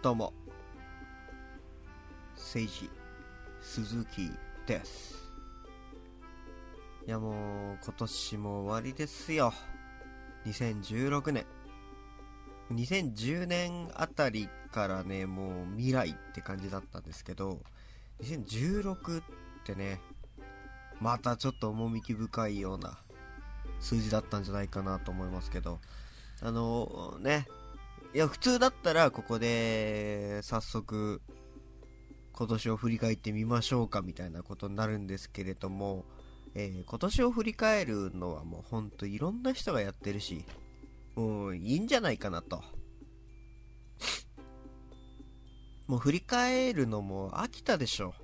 どうも、政治鈴木です。いやもう今年も終わりですよ。2016年2010年あたりからね、もう未来って感じだったんですけど、2016ってね、またちょっと趣深いような数字だったんじゃないかなと思いますけど、いや普通だったらここで早速今年を振り返ってみましょうかみたいなことになるんですけれども、今年を振り返るのはもうほんといろんな人がやってるし、もういいんじゃないかなともう振り返るのも飽きたでしょ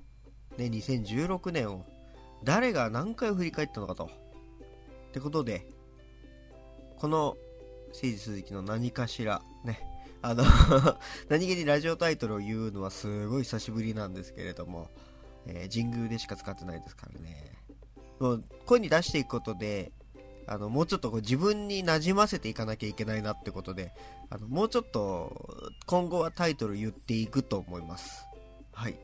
ね。2016年を誰が何回振り返ったのかとってことで、この政治鈴木の何かしらね、何気にラジオタイトルを言うのはすごい久しぶりなんですけれども、神宮でしか使ってないですからね。もう声に出していくことで、もうちょっとこう自分に馴染ませていかなきゃいけないなってことで、もうちょっと今後はタイトル言っていくと思います。はい、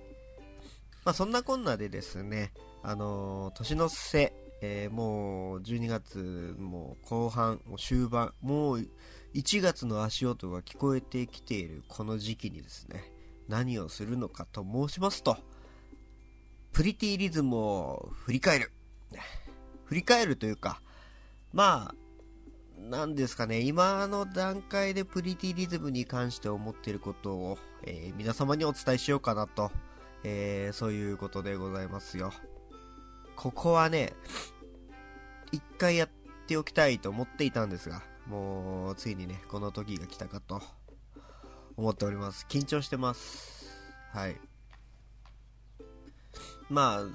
そんなこんなでですね、年の瀬、もう12月もう後半、もう終盤、もう1月の足音が聞こえてきているこの時期にですね、何をするのかと申しますと、Pretty Rhythmを振り返る、振り返るというか、なんですかね、今の段階でPretty Rhythmに関して思っていることを、皆様にお伝えしようかなと、そういうことでございますよ。ここはね、一回やっておきたいと思っていたんですが、もうついにね、この時が来たかと思っております。緊張してます。はい。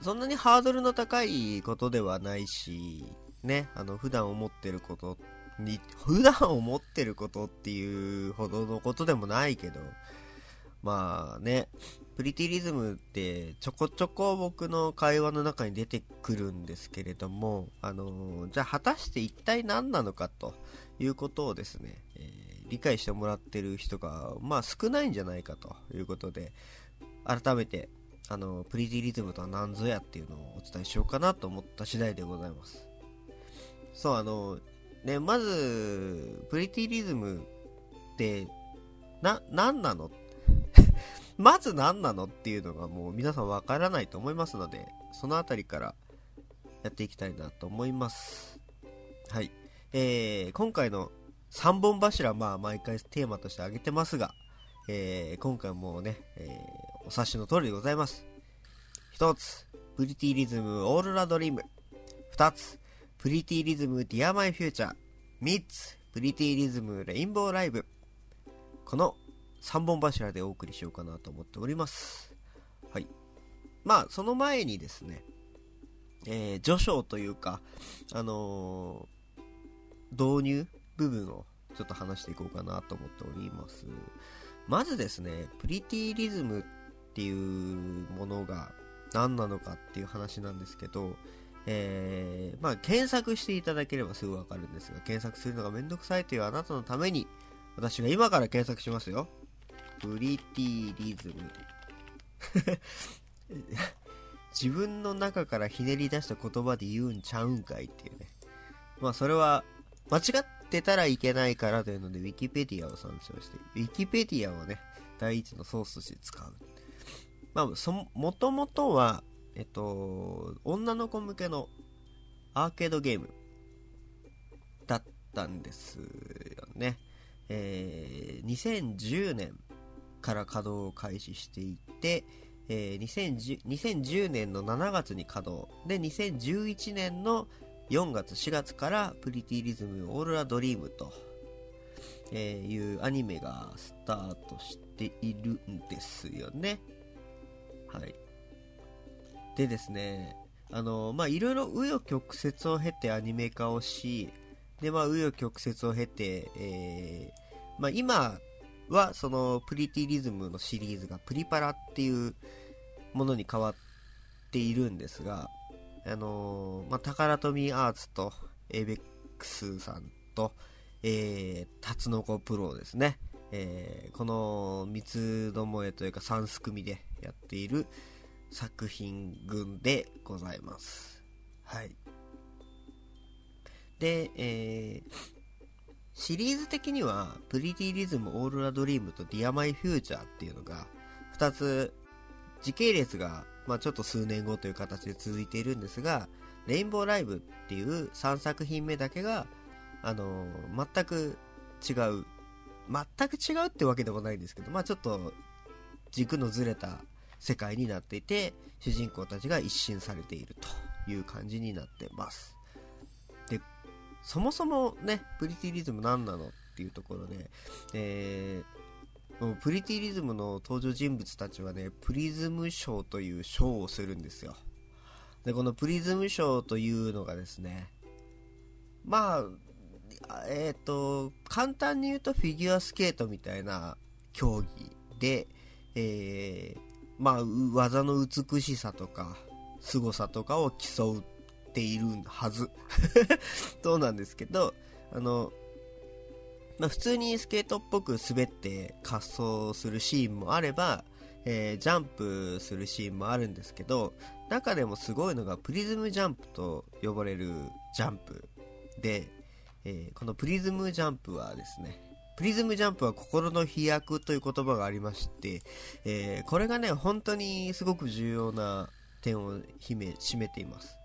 そんなにハードルの高いことではないし、ね、普段思ってることっていうほどのことでもないけど、Pretty Rhythmってちょこちょこ僕の会話の中に出てくるんですけれども、じゃあ果たして一体何なのかということをですね、理解してもらってる人が少ないんじゃないかということで、改めてPretty Rhythmとは何ぞやっていうのをお伝えしようかなと思った次第でございます。そう、まずPretty Rhythmって何なのまず何なのっていうのがもう皆さんわからないと思いますので、そのあたりからやっていきたいなと思います。はい、今回の3本柱、毎回テーマとして挙げてますが、今回もね、お察しの通りでございます。1つPretty Rhythmオーロラドリーム、2つPretty Rhythm Dear My Future、3つPretty Rhythmレインボーライブ、この3本柱でお送りしようかなと思っております。はい、その前にですね、序章というか、導入部分をちょっと話していこうかなと思っております。まずですね、Pretty Rhythmっていうものが何なのかっていう話なんですけど、検索していただければすぐわかるんですが、検索するのがめんどくさいというあなたのために、私が今から検索しますよ。Pretty Rhythm 自分の中からひねり出した言葉で言うんちゃうんかいっていうね。それは間違ってたらいけないからというので、Wikipedia を参照して、Wikipedia をね、第一のソースとして使う。もともとは、女の子向けのアーケードゲームだったんですよね。2010年から稼働を開始していて、2010年の7月に稼働で、2011年の4月4月からPretty Rhythmオーロラドリームというアニメがスタートしているんですよね。はい。でですね、いろいろ紆余曲折を経てアニメ化をし、で紆余曲折を経て、今はそのPretty Rhythmのシリーズがプリパラっていうものに変わっているんですが、宝富アーツとエイベックスさんとタツノコプロですね、この三つどもえというか三すくみでやっている作品群でございます。はい。で、シリーズ的にはPretty Rhythm All a DreamとDear My Futureっていうのが2つ時系列が、ちょっと数年後という形で続いているんですが、レインボーライブっていう3作品目だけが、全く違うってわけでもないんですけど、ちょっと軸のずれた世界になっていて、主人公たちが一新されているという感じになってます。で、そもそもね、プリティリズム何なのっていうところで、プリティリズムの登場人物たちはね、プリズムショーというショーをするんですよ。で、このプリズムショーというのがですね、簡単に言うとフィギュアスケートみたいな競技で、技の美しさとか凄さとかを競っているはずそうなんですけど、普通にスケートっぽく滑って滑走するシーンもあれば、ジャンプするシーンもあるんですけど、中でもすごいのがプリズムジャンプと呼ばれるジャンプで、このプリズムジャンプはですね、プリズムジャンプは心の飛躍という言葉がありまして、これがね、本当にすごく重要な点を占めています。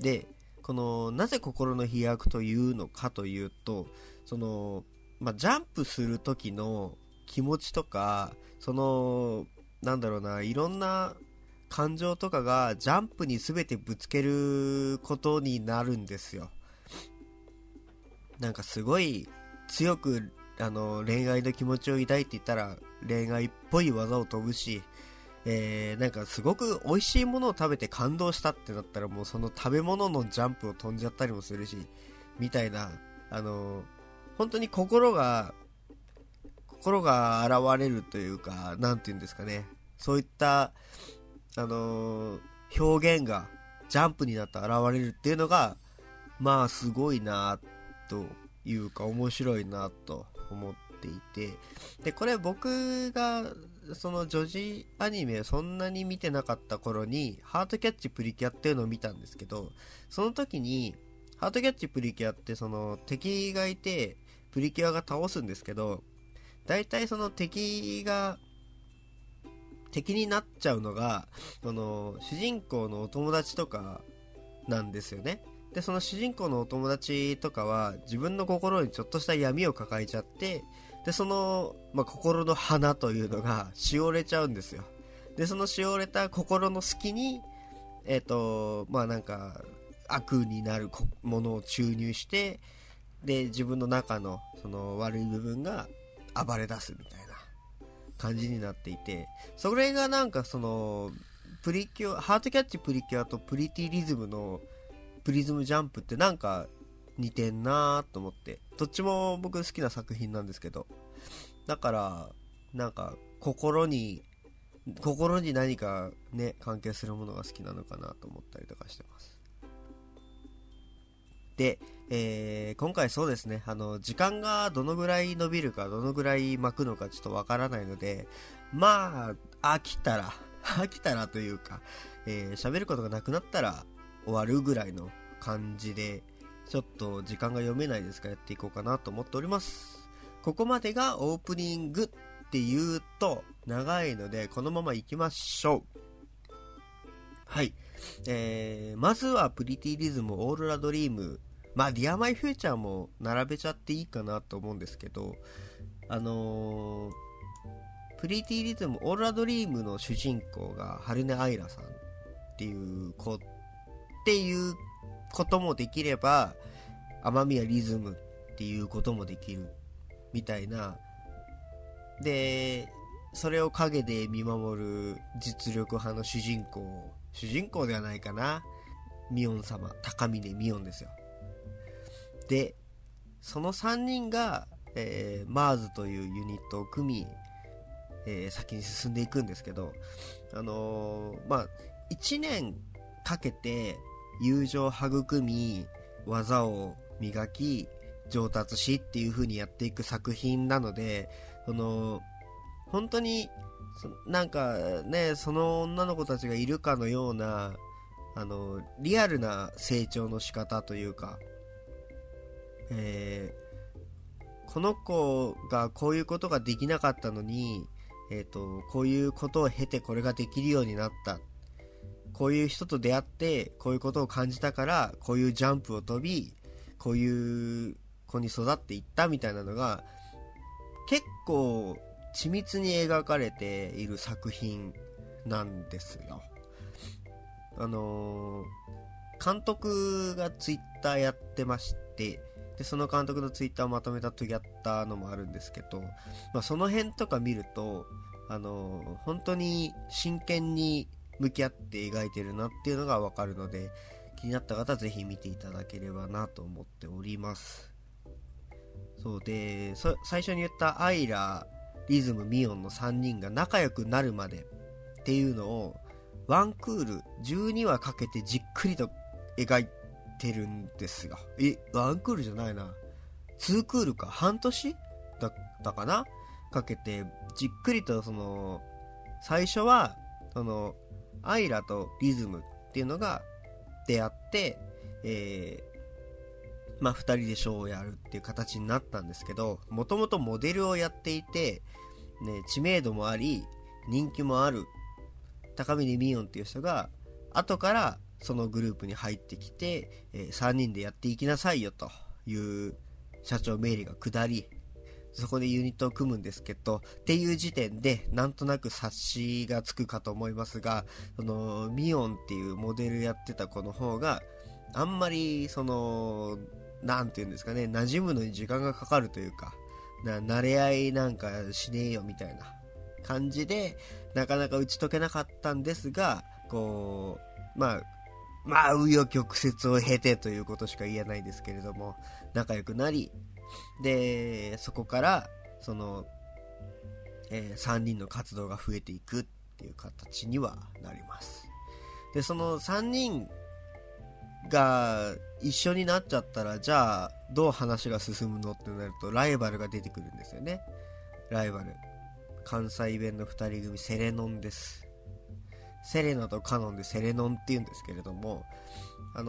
で、このなぜ心の飛躍というのかというと、ジャンプする時の気持ちとか、いろんな感情とかがジャンプに全てぶつけることになるんですよ。すごい強く恋愛の気持ちを抱いていたら恋愛っぽい技を飛ぶし、すごく美味しいものを食べて感動したってなったら、もうその食べ物のジャンプを飛んじゃったりもするしみたいな、本当に心が現れるというか、なんていうんですかね、そういった表現がジャンプになって現れるっていうのが、すごいなというか面白いなと思っていて、でこれ僕がその女児アニメそんなに見てなかった頃にハートキャッチプリキュアっていうのを見たんですけど、その時にハートキャッチプリキュアって、その敵がいてプリキュアが倒すんですけど、だいたいその敵になっちゃうのが主人公のお友達とかなんですよね。で、その主人公のお友達とかは自分の心にちょっとした闇を抱えちゃって、でその、心の花というのがしおれちゃうんですよ。でそのしおれた心の隙に悪になるものを注入して、で自分の中のその悪い部分が暴れ出すみたいな感じになっていて、それがハートキャッチプリキュアとプリティリズムのプリズムジャンプって似てんなーと思って、どっちも僕好きな作品なんですけど、だから心に何かね関係するものが好きなのかなと思ったりとかしてます。で、今回そうですね、時間がどのぐらい伸びるかどのぐらい巻くのかちょっとわからないので、飽きたらというか、喋ることがなくなったら終わるぐらいの感じで、ちょっと時間が読めないですからやっていこうかなと思っております。ここまでがオープニングっていうと長いので、このままいきましょう。はい。まずはプリティリズムオーロラドリーム、ディアマイフューチャーも並べちゃっていいかなと思うんですけど、プリティリズムオーロラドリームの主人公が春音あいらさんっていう子っていうこともできれば、雨宮リズムっていうこともできるみたいな、でそれを陰で見守る実力派の主人公ではないかな、ミオン様、高峰ミオンですよ。でその3人が、マーズというユニットを組み、先に進んでいくんですけど、1年かけて友情を育み、技を磨き、上達しっていう風にやっていく作品なので、その本当になんかね、その女の子たちがいるかのようなリアルな成長の仕方というか、この子がこういうことができなかったのに、こういうことを経てこれができるようになった、こういう人と出会ってこういうことを感じたからこういうジャンプを飛びこういう子に育っていったみたいなのが結構緻密に描かれている作品なんですよ。監督がツイッターやってまして、でその監督のツイッターをまとめたとやったのもあるんですけど、その辺とか見ると本当に真剣に向き合って描いてるなっていうのが分かるので、気になった方はぜひ見ていただければなと思っております。そうで、最初に言ったアイラ、リズム、ミヨンの3人が仲良くなるまでっていうのをワンクール12話かけてじっくりと描いてるんですが、ワンクールじゃないな、2クールか、半年だったかな、かけてじっくりと、その最初はそのアイラとリズムっていうのが出会って、2人でショーをやるっていう形になったんですけど、もともとモデルをやっていて、ね、知名度もあり人気もある高峰みよんっていう人が後からそのグループに入ってきて、3人でやっていきなさいよという社長命令が下り、そこでユニットを組むんですけどっていう時点でなんとなく察しがつくかと思いますが、そのミヨンっていうモデルやってた子の方があんまりそのなんていうんですかね、馴染むのに時間がかかるというか、慣れ合いなんかしねえよみたいな感じでなかなか打ち解けなかったんですが、こう紆余曲折を経てということしか言えないですけれども、仲良くなり、でそこからその、3人の活動が増えていくっていう形にはなります。でその3人が一緒になっちゃったら、じゃあどう話が進むのってなるとライバルが出てくるんですよね。ライバル、関西弁の2人組、セレノンです。セレナとカノンでセレノンって言うんですけれども、こ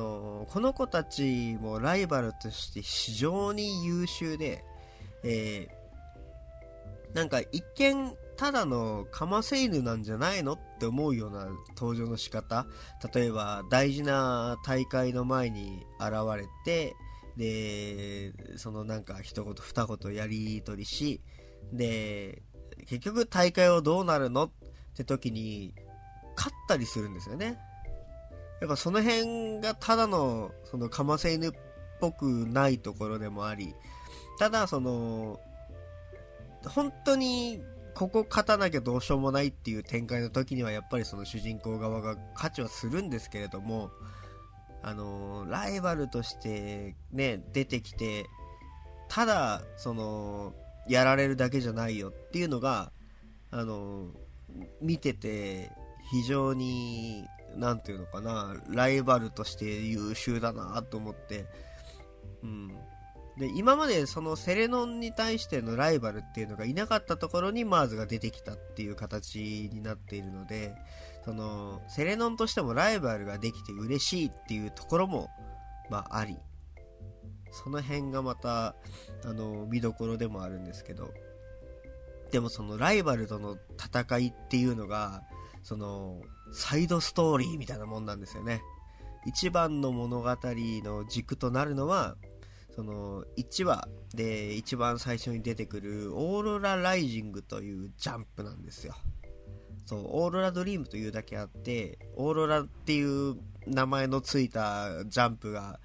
の子たちもライバルとして非常に優秀で、なんか一見ただのカマセイヌなんじゃないのって思うような登場の仕方、例えば大事な大会の前に現れて、でそのなんか一言二言やり取りし、で結局大会はどうなるのって時に勝ったりするんですよね。やっぱその辺がただのそのカマセイヌっぽくないところでもあり、ただその本当にここ勝たなきゃどうしようもないっていう展開の時にはやっぱりその主人公側が勝ちはするんですけれども、ライバルとしてね出てきて、ただそのやられるだけじゃないよっていうのが見てて非常になんていうのかな、ライバルとして優秀だなと思って、で今までそのセレノンに対してのライバルっていうのがいなかったところにマーズが出てきたっていう形になっているので、そのセレノンとしてもライバルができて嬉しいっていうところもあり、その辺がまた見どころでもあるんですけど、でもそのライバルとの戦いっていうのがそのサイドストーリーみたいなもんなんですよね。一番の物語の軸となるのはその1話で一番最初に出てくるオーロラライジングというジャンプなんですよ。そう、オーロラドリームというだけあって、オーロラっていう名前のついたジャンプが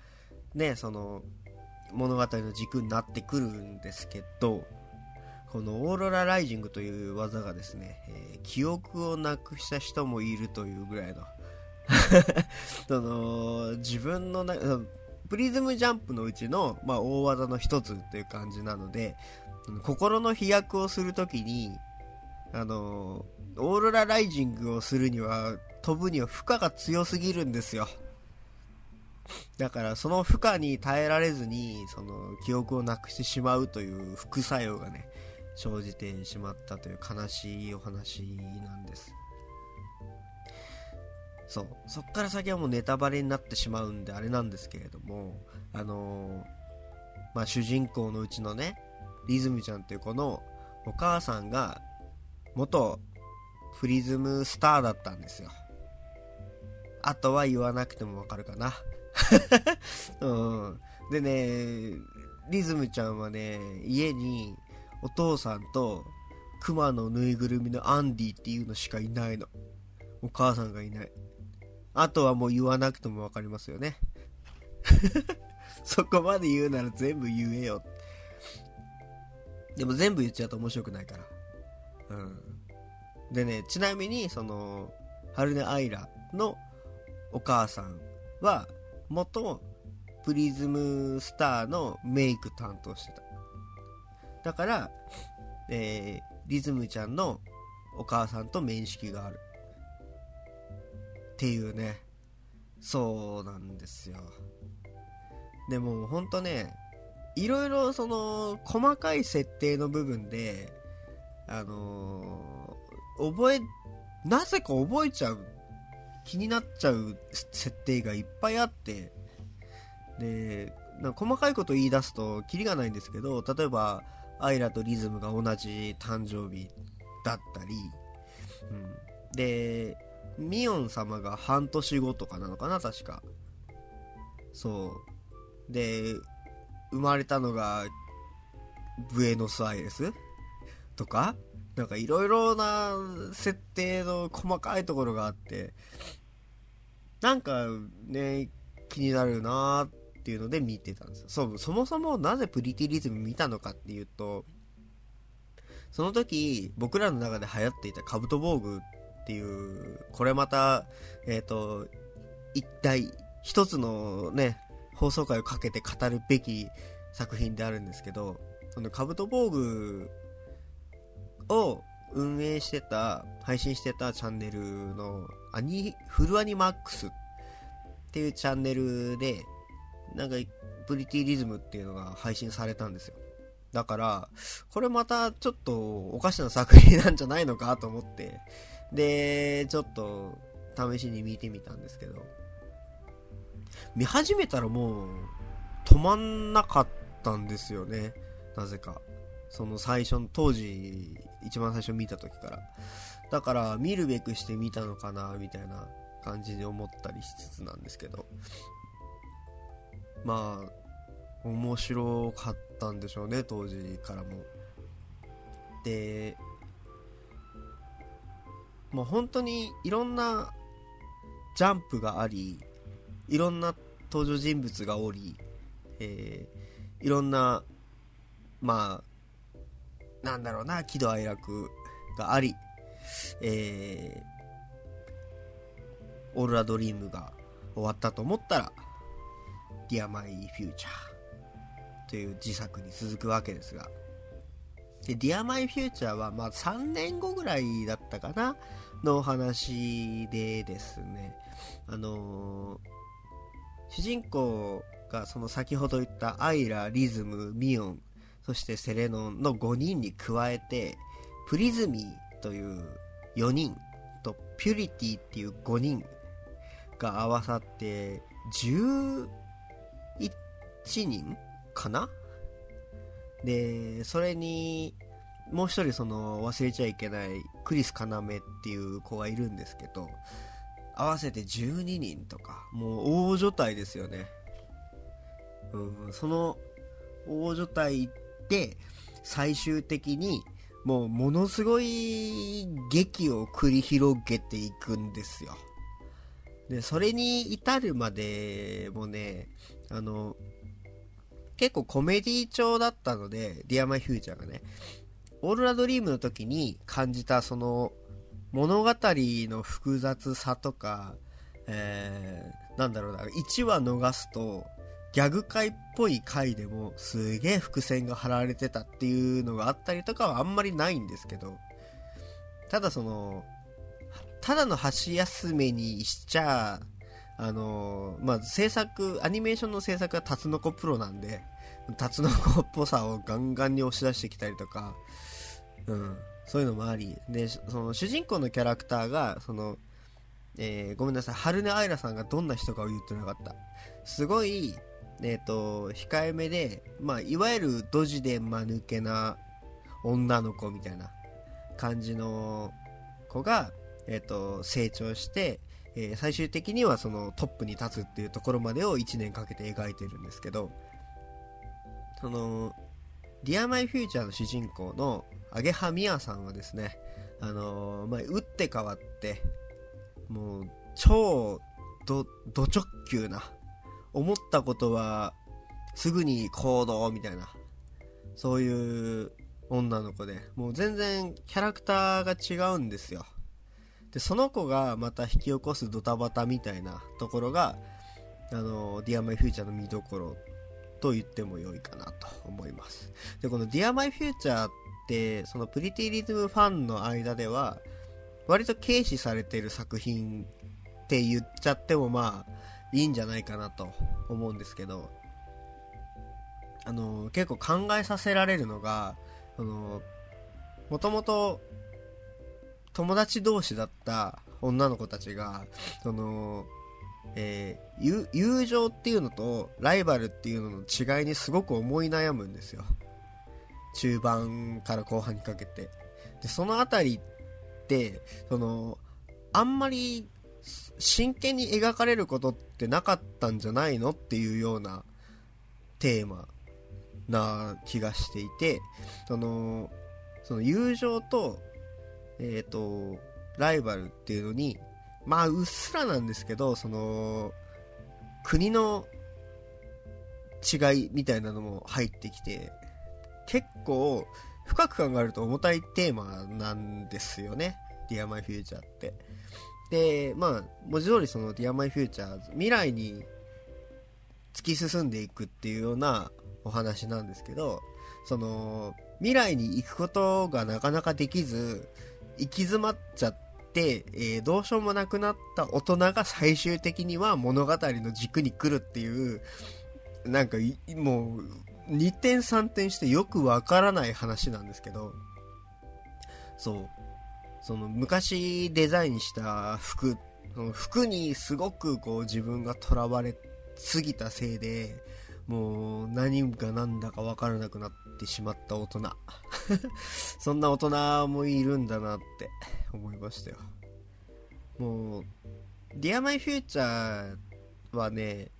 ね、その物語の軸になってくるんですけど、このオーロラライジングという技がですね、記憶をなくした人もいるというぐらいのその自分のプリズムジャンプのうちの、大技の一つという感じなので、心の飛躍をするときにオーロラライジングをするには飛ぶには負荷が強すぎるんですよ。だからその負荷に耐えられずにその記憶をなくしてしまうという副作用がね生じてしまったという悲しいお話なんです。そう、そっから先はもうネタバレになってしまうんであれなんですけれども、まあ、主人公のうちのねリズムちゃんっていう子のお母さんが元プリズムスターだったんですよ。あとは言わなくてもわかるかな、うん、でねリズムちゃんはね家にお父さんとクマのぬいぐるみのアンディっていうのしかいないの。お母さんがいない。あとはもう言わなくてもわかりますよねそこまで言うなら全部言えよ。でも全部言っちゃうと面白くないから、うん、でねちなみにそのハルネ・アイラのお母さんは元プリズムスターのメイク担当してた。だから、リズムちゃんのお母さんと面識があるっていうね。そうなんですよ。でもほんとねいろいろその細かい設定の部分でなぜか覚えちゃう気になっちゃう設定がいっぱいあって、でなんか細かいこと言い出すとキリがないんですけど、例えばアイラとリズムが同じ誕生日だったり、うん、でミオン様が半年後とかなのかな確か。そうで生まれたのがブエノスアイレスとかなんかいろいろな設定の細かいところがあってなんかね気になるなーっていうので見てたんですよ。そもそもなぜプリティリズム見たのかっていうと、その時僕らの中で流行っていたカブト防具っていうこれまた一体一つのね放送回をかけて語るべき作品であるんですけど、そのカブト防具を運営してた配信してたチャンネルのフルアニマックスっていうチャンネルでなんかプリティリズムっていうのが配信されたんですよ。だからこれまたちょっとおかしな作品なんじゃないのかと思ってでちょっと試しに見てみたんですけど、見始めたらもう止まんなかったんですよね。なぜかその最初の当時一番最初見た時からだから見るべくして見たのかなみたいな感じで思ったりしつつなんですけど、まあ面白かったんでしょうね当時からも。でもう本当にいろんなジャンプがありいろんな登場人物がおり、いろんなまあなんだろうな喜怒哀楽があり、オーロラドリームが終わったと思ったら Dear My Future という自作に続くわけですが、で Dear My Future はまあ3年後ぐらいだったかなのお話でですね、主人公がその先ほど言ったアイラ、リズム、ミオンそしてセレノンの5人に加えてプリズミーという4人とピュリティっていう5人が合わさって11人かな。でそれにもう一人その忘れちゃいけないクリスカナメっていう子がいるんですけど、合わせて12人とかもう大所帯ですよね、うん、その大所帯で最終的にもうものすごい劇を繰り広げていくんですよ。でそれに至るまでもね結構コメディ調だったので Dear My Future がねオーロラドリームの時に感じたその物語の複雑さとか、なんだろうな1話逃すとギャグ回っぽい回でもすげえ伏線が張られてたっていうのがあったりとかはあんまりないんですけど、ただそのただの箸休めにしちゃ制作アニメーションの制作はタツノコプロなんで、タツノコっぽさをガンガンに押し出してきたりとか、うん、そういうのもありで、その主人公のキャラクターがその、ごめんなさい、春音あいらさんがどんな人かを言ってなかった。すごい、控えめで、いわゆるドジで間抜けな女の子みたいな感じの子が、成長して、最終的にはそのトップに立つっていうところまでを1年かけて描いてるんですけど、そのDear My Futureの主人公のアゲハミヤさんはですね、打って変わってもう超ド直球な、思ったことはすぐに行動みたいな、そういう女の子で、もう全然キャラクターが違うんですよ。でその子がまた引き起こすドタバタみたいなところがDear My Futureの見どころと言っても良いかなと思います。でこの Dear My Future ってそのプリティリズムファンの間では割と軽視されている作品って言っちゃってもいいんじゃないかなと思うんですけど、結構考えさせられるのが、もともと友達同士だった女の子たちが友情っていうのとライバルっていうのの違いにすごく思い悩むんですよ、中盤から後半にかけて。でそのあたりってあんまり真剣に描かれることってなかったんじゃないのっていうようなテーマな気がしていて、その友情と、ライバルっていうのにうっすらなんですけど、その国の違いみたいなのも入ってきて、結構深く考えると重たいテーマなんですよね、Dear My Future って。で、文字通りその Dear My Future 未来に突き進んでいくっていうようなお話なんですけど、その未来に行くことがなかなかできず行き詰まっちゃってで、どうしようもなくなった大人が最終的には物語の軸に来るっていう、なんかもう2点3点してよくわからない話なんですけど、その昔デザインした服にすごくこう自分がとらわれすぎたせいで、もう何が何だかわからなくなってしまった大人そんな大人もいるんだなって思いましたよ。もう Dear My Future はね、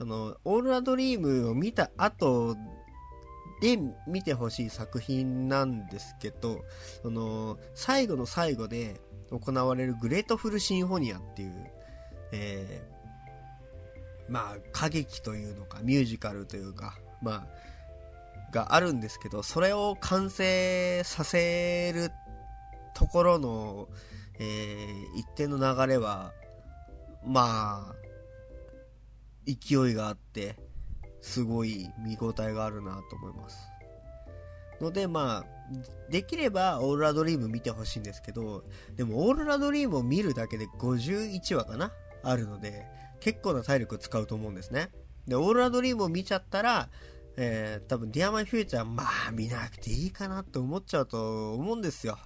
オールアドリームを見た後で見てほしい作品なんですけど、最後の最後で行われるグレートフルシンフォニアっていう、歌劇というのかミュージカルというかがあるんですけど、それを完成させるところの、一定の流れは勢いがあってすごい見応えがあるなと思いますので、できればオーロラドリーム見てほしいんですけど、でもオーロラドリームを見るだけで51話かなあるので結構な体力使うと思うんですね。でオーロラドリームを見ちゃったら、多分 Dear My Future 見なくていいかなって思っちゃうと思うんですよ。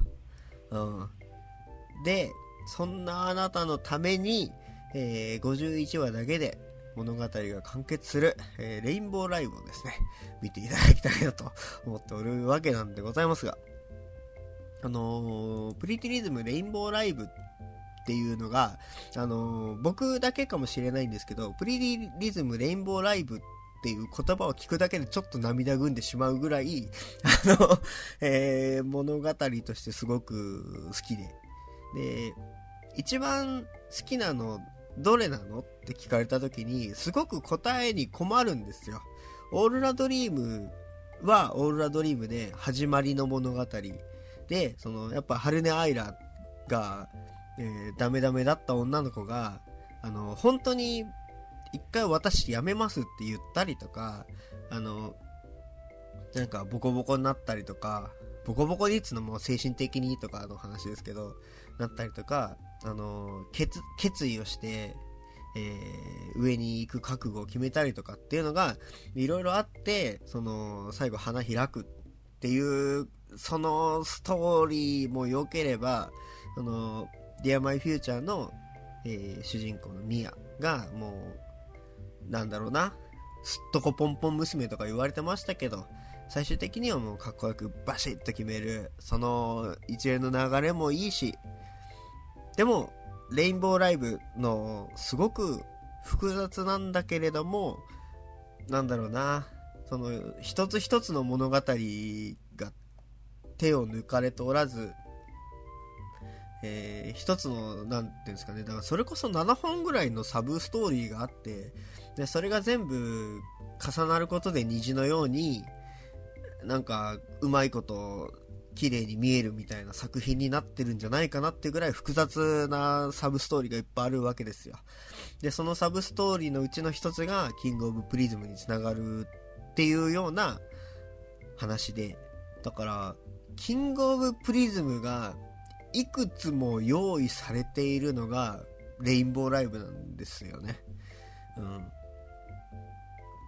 でそんなあなたのために、51話だけで物語が完結する、レインボーライブをですね見ていただきたいなと思っておるわけなんでございますが、プリティリズムレインボーライブっていうのが、僕だけかもしれないんですけど、プリティリズムレインボーライブっていう言葉を聞くだけでちょっと涙ぐんでしまうぐらい物語としてすごく好きで、一番好きなのどれなのって聞かれた時にすごく答えに困るんですよ。オーロラドリームはオーロラドリームで始まりの物語で、やっぱ春音アイラが、ダメだった女の子が本当に一回私辞めますって言ったりとか、なんかボコボコになったりとか、ボコボコにっつのも精神的にとかの話ですけどなったりとか、決意をして、上に行く覚悟を決めたりとかっていうのがいろいろあって、その最後花開くっていうそのストーリーも良ければ、その Dear My Future の、主人公のミヤがもうなんだろうな、すっとこポンポン娘とか言われてましたけど、最終的にはもうかっこよくバシッと決める、その一連の流れもいいし、でもレインボーライブのすごく複雑なんだけれども、なんだろうな、その一つ一つの物語が手を抜かれておらず、一つのなんていうんですかね、だからそれこそ7本ぐらいのサブストーリーがあって、でそれが全部重なることで虹のようになんかうまいこと綺麗に見えるみたいな作品になってるんじゃないかなっていうぐらい複雑なサブストーリーがいっぱいあるわけですよ。でそのサブストーリーのうちの一つがキングオブプリズムにつながるっていうような話で、だからキングオブプリズムがいくつも用意されているのがレインボーライブなんですよね。うん。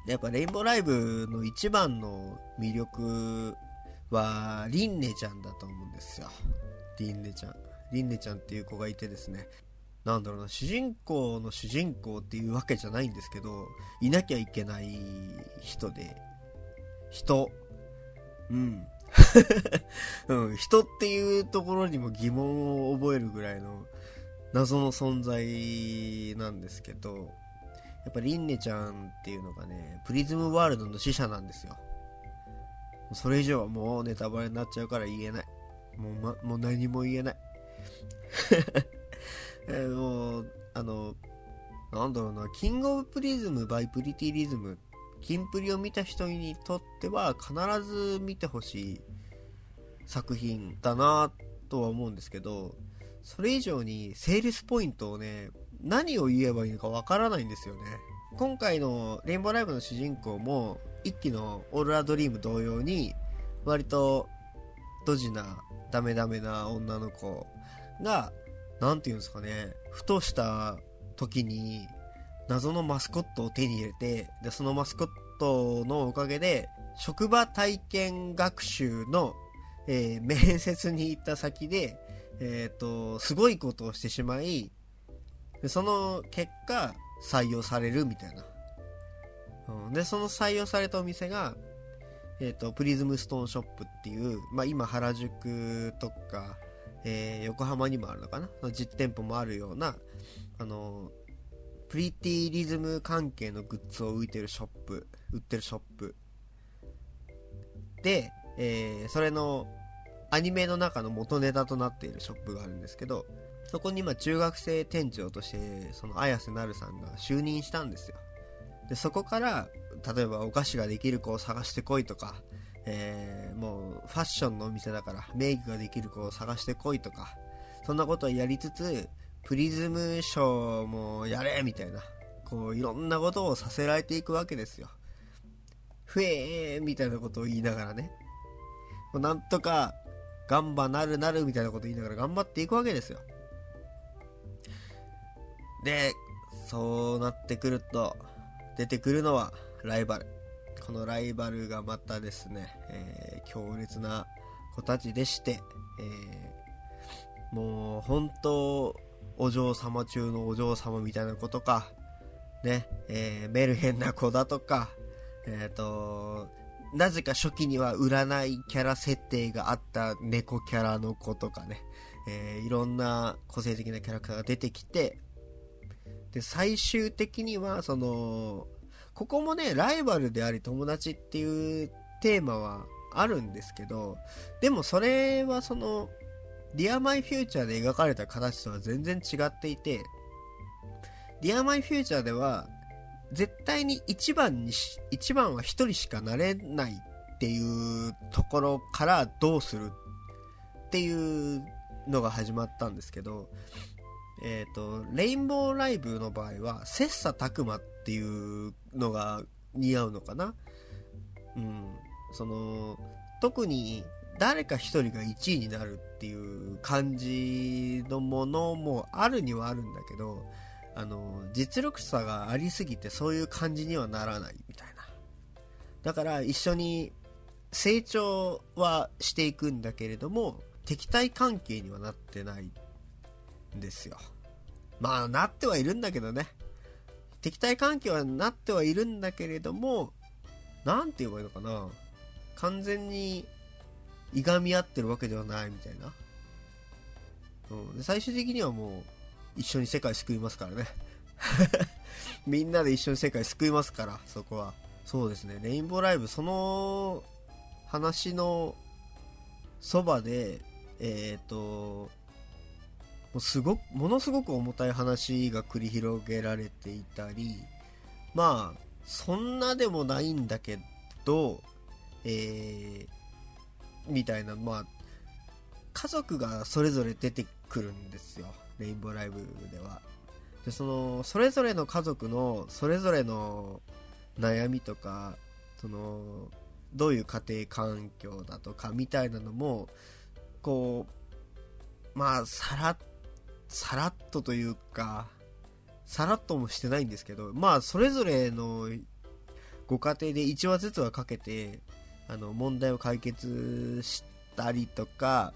やっぱレインボーライブの一番の魅力はリンネちゃんだと思うんですよ。リンネちゃんっていう子がいてですね、なんだろうな、主人公の主人公っていうわけじゃないんですけど、いなきゃいけない人、うんうん、人っていうところにも疑問を覚えるぐらいの謎の存在なんですけど、やっぱりンネちゃんっていうのがね、プリズムワールドの使者なんですよ。それ以上はもうネタバレになっちゃうから言えない。もう何も言えないもうなんだろうな、キングオブプリズムバイプリティリズム、キンプリを見た人にとっては必ず見てほしい作品だなとは思うんですけど、それ以上にセールスポイントをね、何を言えばいいのかわからないんですよね。今回のレインボーライブの主人公も一期のオーロラドリーム同様に割とドジなダメダメな女の子が、なんていうんですかね、ふとした時に謎のマスコットを手に入れて、でそのマスコットのおかげで職場体験学習の、面接に行った先で、すごいことをしてしまい、でその結果採用されるみたいな、うん、でその採用されたお店が、プリズムストーンショップっていう、まあ、今原宿とか、横浜にもあるのかな、実店舗もあるようなプリティリズム関係のグッズを売ってるショップで、それのアニメの中の元ネタとなっているショップがあるんですけど、そこに今中学生店長としてその綾瀬なるさんが就任したんですよ。でそこから例えばお菓子ができる子を探してこいとか、もうファッションのお店だからメイクができる子を探してこいとか、そんなことはやりつつプリズムショーもやれみたいな、こういろんなことをさせられていくわけですよ。ふえーみたいなことを言いながらね、なんとか頑張なるなるみたいなこと言いながら頑張っていくわけですよ。でそうなってくると出てくるのはライバル。このライバルがまたですね、強烈な子たちでして、もう本当お嬢様中のお嬢様みたいな子とかね、メルヘンな子だとか、なぜか初期には占いキャラ設定があった猫キャラの子とかね、いろんな個性的なキャラクターが出てきて、で最終的にはそのここもね、ライバルであり友達っていうテーマはあるんですけど、でもそれはそのDear My Futureで描かれた形とは全然違っていて、Dear My Futureでは絶対に一番は一人しかなれないっていうところからどうするっていうのが始まったんですけど、レインボーライブの場合は切磋琢磨っていうのが似合うのかな、うん、その特に誰か一人が1位になるっていう感じのものもあるにはあるんだけど、実力差がありすぎてそういう感じにはならないみたいな。だから一緒に成長はしていくんだけれども敵対関係にはなってないんですよ。まあなってはいるんだけどね。敵対関係はなってはいるんだけれども、なんて言えばいいのかな、完全にいがみ合ってるわけではないみたいな、で最終的にはもう一緒に世界救いますからねみんなで一緒に世界救いますから。そこはそうですね、レインボーライブその話のそばでものすごく重たい話が繰り広げられていたり、まあそんなでもないんだけどみたいな、まあ家族がそれぞれ出てくるんですよ、レインボーライブでは。でそれぞれの家族のそれぞれの悩みとか、どういう家庭環境だとかみたいなのもこう、まあさらっとというか、さらっともしてないんですけど、まあそれぞれのご家庭で1話ずつはかけて問題を解決したりとか、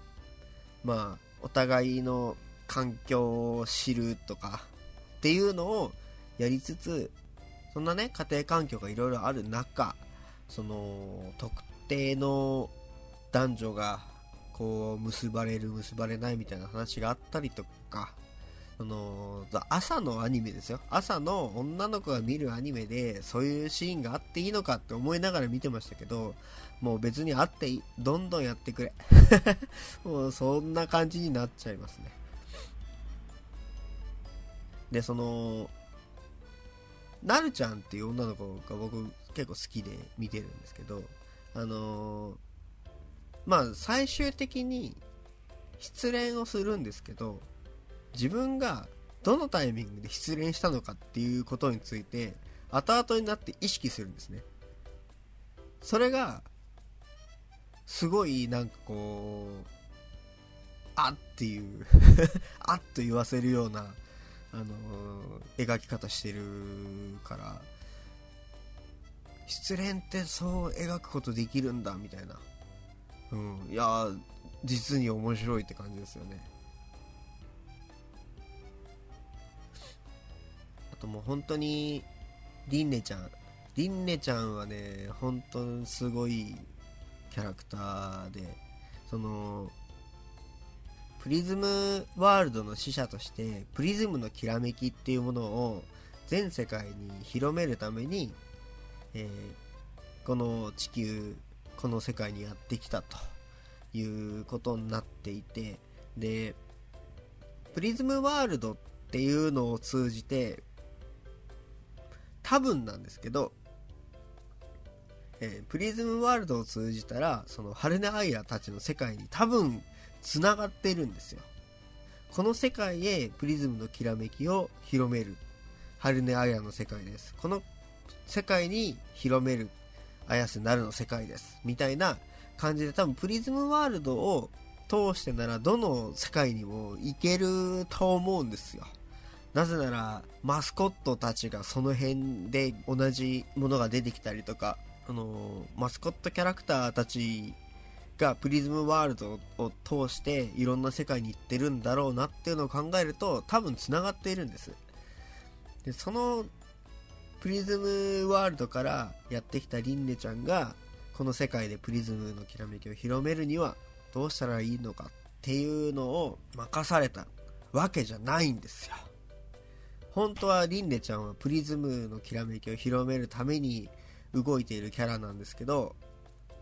まあお互いの環境を知るとかっていうのをやりつつ、そんなね家庭環境がいろいろある中、特定の男女がこう結ばれる結ばれないみたいな話があったりとか、朝のアニメですよ、朝の女の子が見るアニメでそういうシーンがあっていいのかって思いながら見てましたけど、もう別にあっていい、どんどんやってくれもうそんな感じになっちゃいますね。でなるちゃんっていう女の子が僕結構好きで見てるんですけど、まあ最終的に失恋をするんですけど、自分がどのタイミングで失恋したのかっていうことについて後々になって意識するんですね。それがすごいなんかこうあっていうあっと言わせるような描き方してるから、失恋ってそう描くことできるんだみたいな、いや実に面白いって感じですよね。あともう本当にりんねちゃんはね本当にすごいキャラクターで、プリズムワールドの使者としてプリズムのきらめきっていうものを全世界に広めるために、この地球この世界にやってきたということになっていて、でプリズムワールドっていうのを通じて多分なんですけど、プリズムワールドを通じたらハルネアイラたちの世界に多分つながってるんですよ。この世界へプリズムのきらめきを広める、ハルネアヤの世界です、この世界に広める綾瀬なるの世界ですみたいな感じで、多分プリズムワールドを通してならどの世界にも行けると思うんですよ。なぜならマスコットたちがその辺で同じものが出てきたりとか、マスコットキャラクターたちがプリズムワールドを通していろんな世界に行ってるんだろうなっていうのを考えると多分つながっているんです。でそのプリズムワールドからやってきたりんねちゃんがこの世界でプリズムのきらめきを広めるにはどうしたらいいのかっていうのを任されたわけじゃないんですよ。本当はりんねちゃんはプリズムのきらめきを広めるために動いているキャラなんですけど、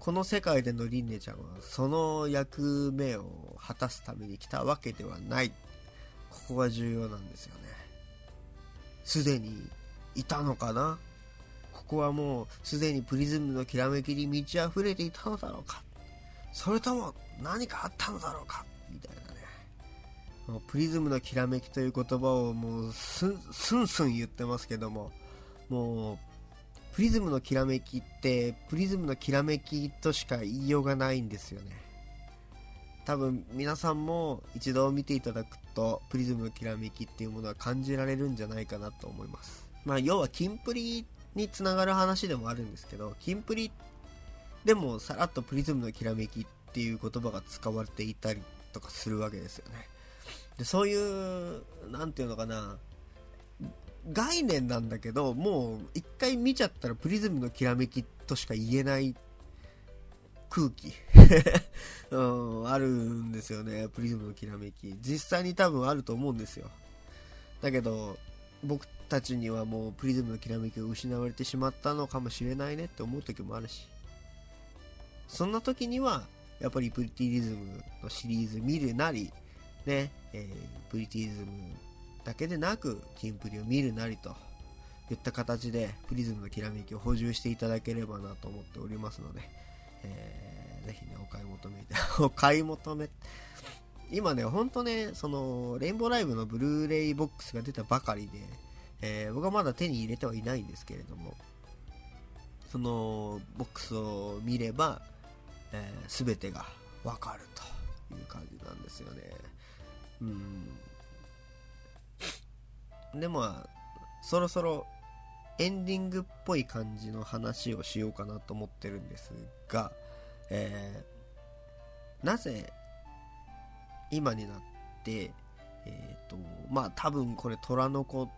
この世界でのりんねちゃんはその役目を果たすために来たわけではない。ここが重要なんですよね。すでにいたのかな、ここはもうすでにプリズムのきらめきに満ち溢れていたのだろうか、それとも何かあったのだろうかみたいなね。プリズムのきらめきという言葉をもうすんすん言ってますけども、もうプリズムのきらめきってプリズムのきらめきとしか言いようがないんですよね。多分皆さんも一度見ていただくとプリズムのきらめきっていうものは感じられるんじゃないかなと思います。まあ要はキンプリにつながる話でもあるんですけど、キンプリでもさらっとプリズムのきらめきっていう言葉が使われていたりとかするわけですよね。でそういうなんていうのかな、概念なんだけどもう一回見ちゃったらプリズムのきらめきとしか言えない空気、あるんですよね。プリズムのきらめき実際に多分あると思うんですよ。だけど僕たちにはもうプリズムのきらめきが失われてしまったのかもしれないねって思う時もあるし、そんな時にはやっぱりプリティリズムのシリーズ見るなりね、プリティリズムだけでなくキンプリを見るなりといった形でプリズムのきらめきを補充していただければなと思っておりますので、ぜひねお買い求め今ねほんとねそのレインボーライブのブルーレイボックスが出たばかりで、僕はまだ手に入れてはいないんですけれども、そのボックスを見れば、全てがわかるという感じなんですよね。でも、まあ、そろそろエンディングっぽい感じの話をしようかなと思ってるんですが、なぜ今になって、まあ多分これ虎の子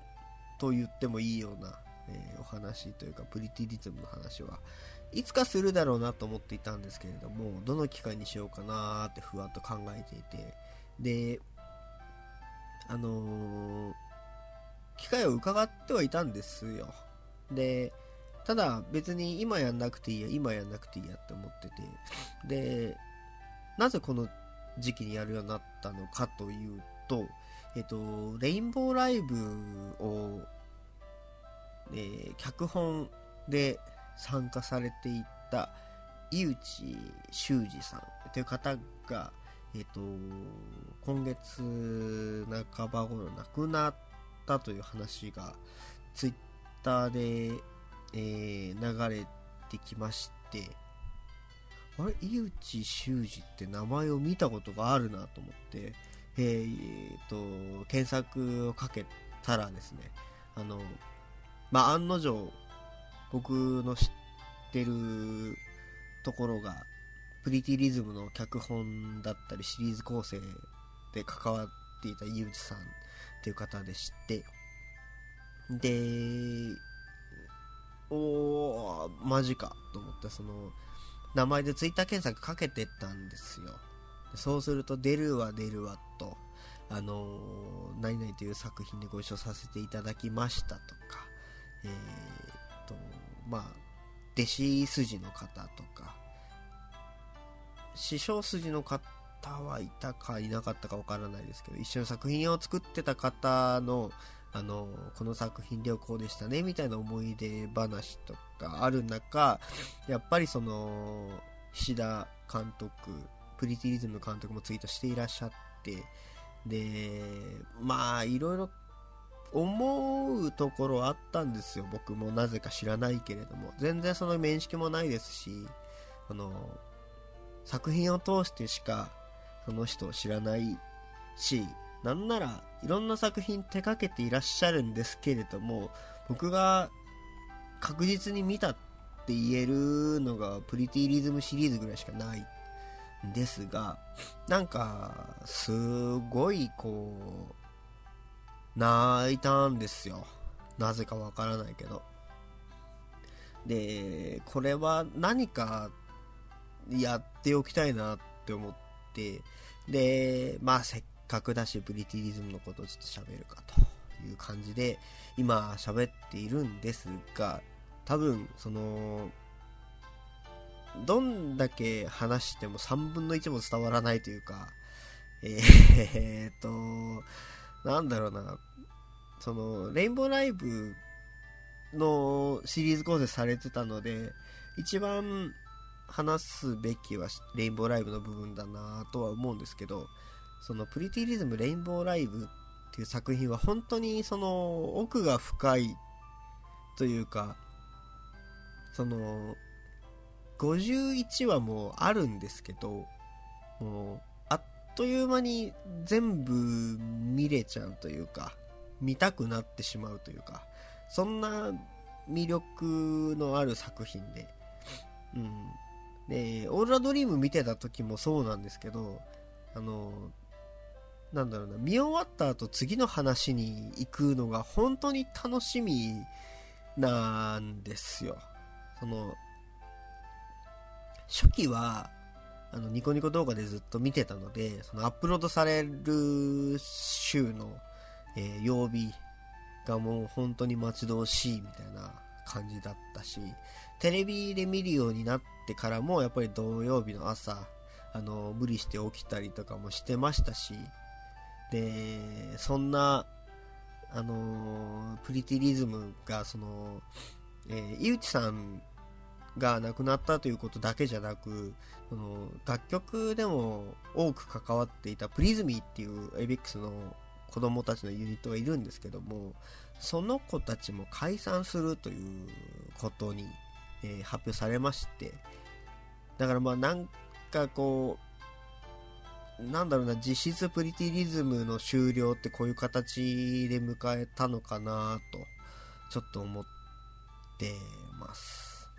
と言ってもいいような、お話というかプリティリズムの話はいつかするだろうなと思っていたんですけれども、どの機会にしようかなーってふわっと考えていて、で機会を伺ってはいたんですよ。でただ別に今やんなくていいやって思ってて、でなぜこの時期にやるようになったのかというと、レインボーライブを、脚本で参加されていた井内修二さんという方が、今月半ば頃亡くなったという話がツイッターで、流れてきまして、あれ井内修二って名前を見たことがあるなと思って、検索をかけたらですね、まあ、案の定僕の知ってるところがプリティリズムの脚本だったりシリーズ構成で関わっていた井内さんっていう方でして、でおーマジかと思って、その名前でツイッター検索かけてたんですよ。そうすると出るわと、何々という作品でご一緒させていただきましたとか、まあ弟子筋の方とか師匠筋の方はいたかいなかったかわからないですけど、一緒の作品を作ってた方の、この作品良好でしたねみたいな思い出話とかある中、やっぱりその菱田監督プリティリズムの監督もツイートしていらっしゃって、でまあいろいろ思うところあったんですよ。僕もなぜか知らないけれども全然その面識もないですし、作品を通してしかその人を知らないし、なんならいろんな作品手掛けていらっしゃるんですけれども、僕が確実に見たって言えるのがプリティリズムシリーズぐらいしかないんですが、なんかすごいこう泣いたんですよ。なぜかわからないけど。でこれは何かやっておきたいなって思って、でまあせっかくだしプリティリズムのことをちょっと喋るかという感じで今喋っているんですが、多分そのどんだけ話しても3分の1も伝わらないというか、なんだろうな、そのレインボーライブのシリーズ構成されてたので一番話すべきはレインボーライブの部分だなとは思うんですけど、そのプリティリズムレインボーライブっていう作品は本当にその奥が深いというか、その51話もあるんですけど、もうあっという間に全部見れちゃうというか、見たくなってしまうというか、そんな魅力のある作品で、でオーロラドリーム見てた時もそうなんですけど、なんだろうな、見終わった後次の話に行くのが本当に楽しみなんですよ。その初期はニコニコ動画でずっと見てたので、そのアップロードされる週の、曜日がもう本当に待ち遠しいみたいな感じだったし、テレビで見るようになってからもやっぱり土曜日の朝無理して起きたりとかもしてましたし、でそんなPretty Rhythmがその、井内さんが亡くなったということだけじゃなく、その楽曲でも多く関わっていたプリズミっていうエイベックスの子供たちのユニットがいるんですけども、その子たちも解散するということに、発表されまして、だからまあなんかこうなんだろうな、実質プリティリズムの終了ってこういう形で迎えたのかなとちょっと思ってます。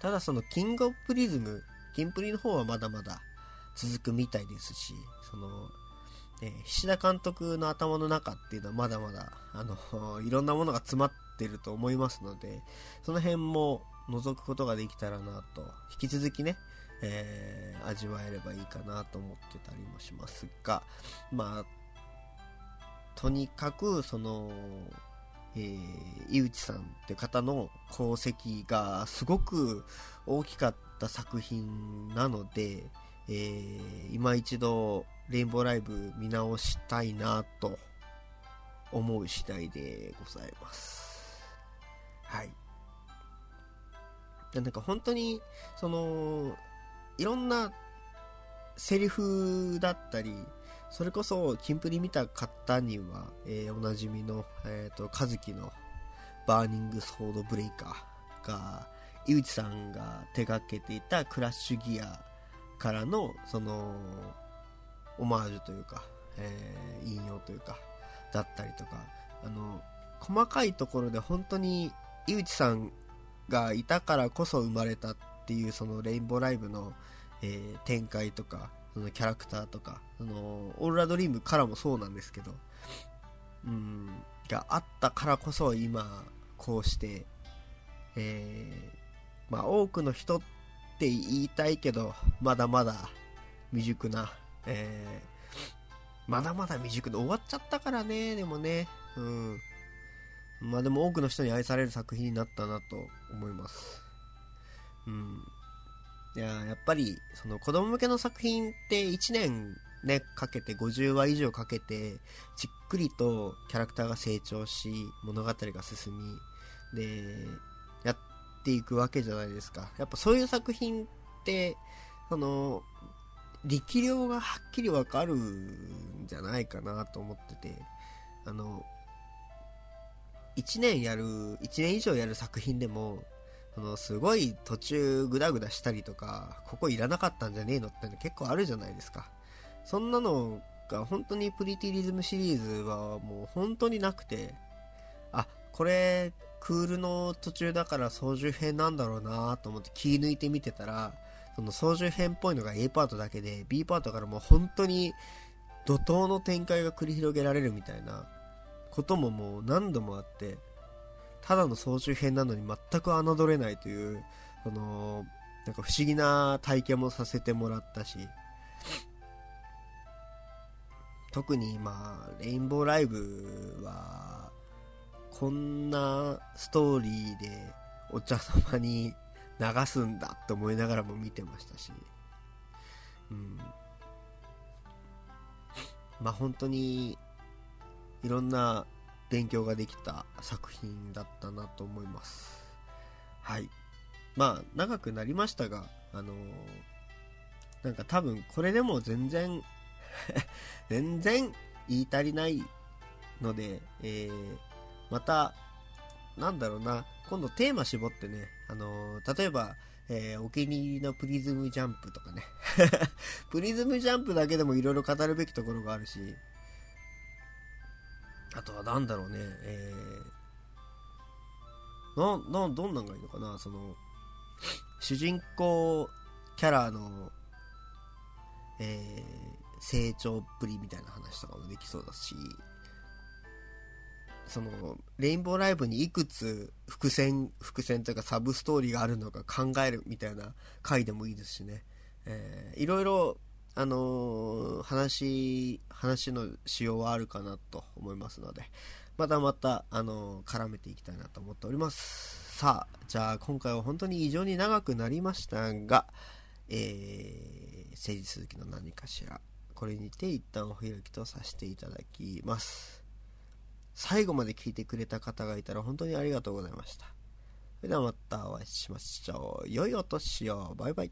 ただそのキングオブプリズム、キンプリの方はまだまだ続くみたいですし、その、菱田監督の頭の中っていうのはまだまだいろんなものが詰まってると思いますので、その辺も覗くことができたらなと、引き続きね、味わえればいいかなと思ってたりもしますが、まあとにかくその井内さんって方の功績がすごく大きかった作品なので、今一度レインボーライブ見直したいなと思う次第でございます。はい、なんか本当にそのいろんなセリフだったり、それこそキンプリ見た方には、おなじみの、和樹のバーニングソードブレイカーが井内さんが手掛けていたクラッシュギアからのそのオマージュというか、引用というかだったりとか、細かいところで本当に井内さんがいたからこそ生まれたっていう、そのレインボーライブの、展開とかそのキャラクターとか、オーロラドリームからもそうなんですけど、があったからこそ今こうして、まあ多くの人って言いたいけど、まだまだ未熟な、まだまだ未熟で終わっちゃったからね、でもね、まあでも多くの人に愛される作品になったなと思います。やっぱりその子供向けの作品って1年ねかけて50話以上かけてじっくりとキャラクターが成長し物語が進みでやっていくわけじゃないですか。やっぱそういう作品ってその力量がはっきりわかるんじゃないかなと思ってて、1年以上やる作品でもすごい途中グダグダしたりとか、ここいらなかったんじゃねえのっての結構あるじゃないですか。そんなのが本当にプリティリズムシリーズはもう本当になくて、あ、これクールの途中だから操縦編なんだろうなと思って気抜いて見てたら、その操縦編っぽいのが A パートだけで B パートからもう本当に怒涛の展開が繰り広げられるみたいなことももう何度もあって、ただの総集編なのに全く侮れないという、なんか不思議な体験もさせてもらったし、特にまあレインボーライブはこんなストーリーでお茶の間に流すんだと思いながらも見てましたし、まあ本当にいろんな勉強ができた作品だったなと思います。はい、まあ長くなりましたが、なんか多分これでも全然全然言い足りないので、またなんだろうな、今度テーマ絞ってね、例えばお気に入りのプリズムジャンプとかねプリズムジャンプだけでもいろいろ語るべきところがあるし、あとはなんだろうね、どんなんがいいのかな、その主人公キャラの、成長っぷりみたいな話とかもできそうだし、そのレインボーライブにいくつ伏線というかサブストーリーがあるのか考えるみたいな回でもいいですしね、いろいろ話の仕様はあるかなと思いますので、また絡めていきたいなと思っております。さあ、じゃあ今回は本当に異常に長くなりましたが、政治続きの何かしら、これにて一旦お開きとさせていただきます。最後まで聞いてくれた方がいたら本当にありがとうございました。それではまたお会いしましょう。良いお年を。バイバイ。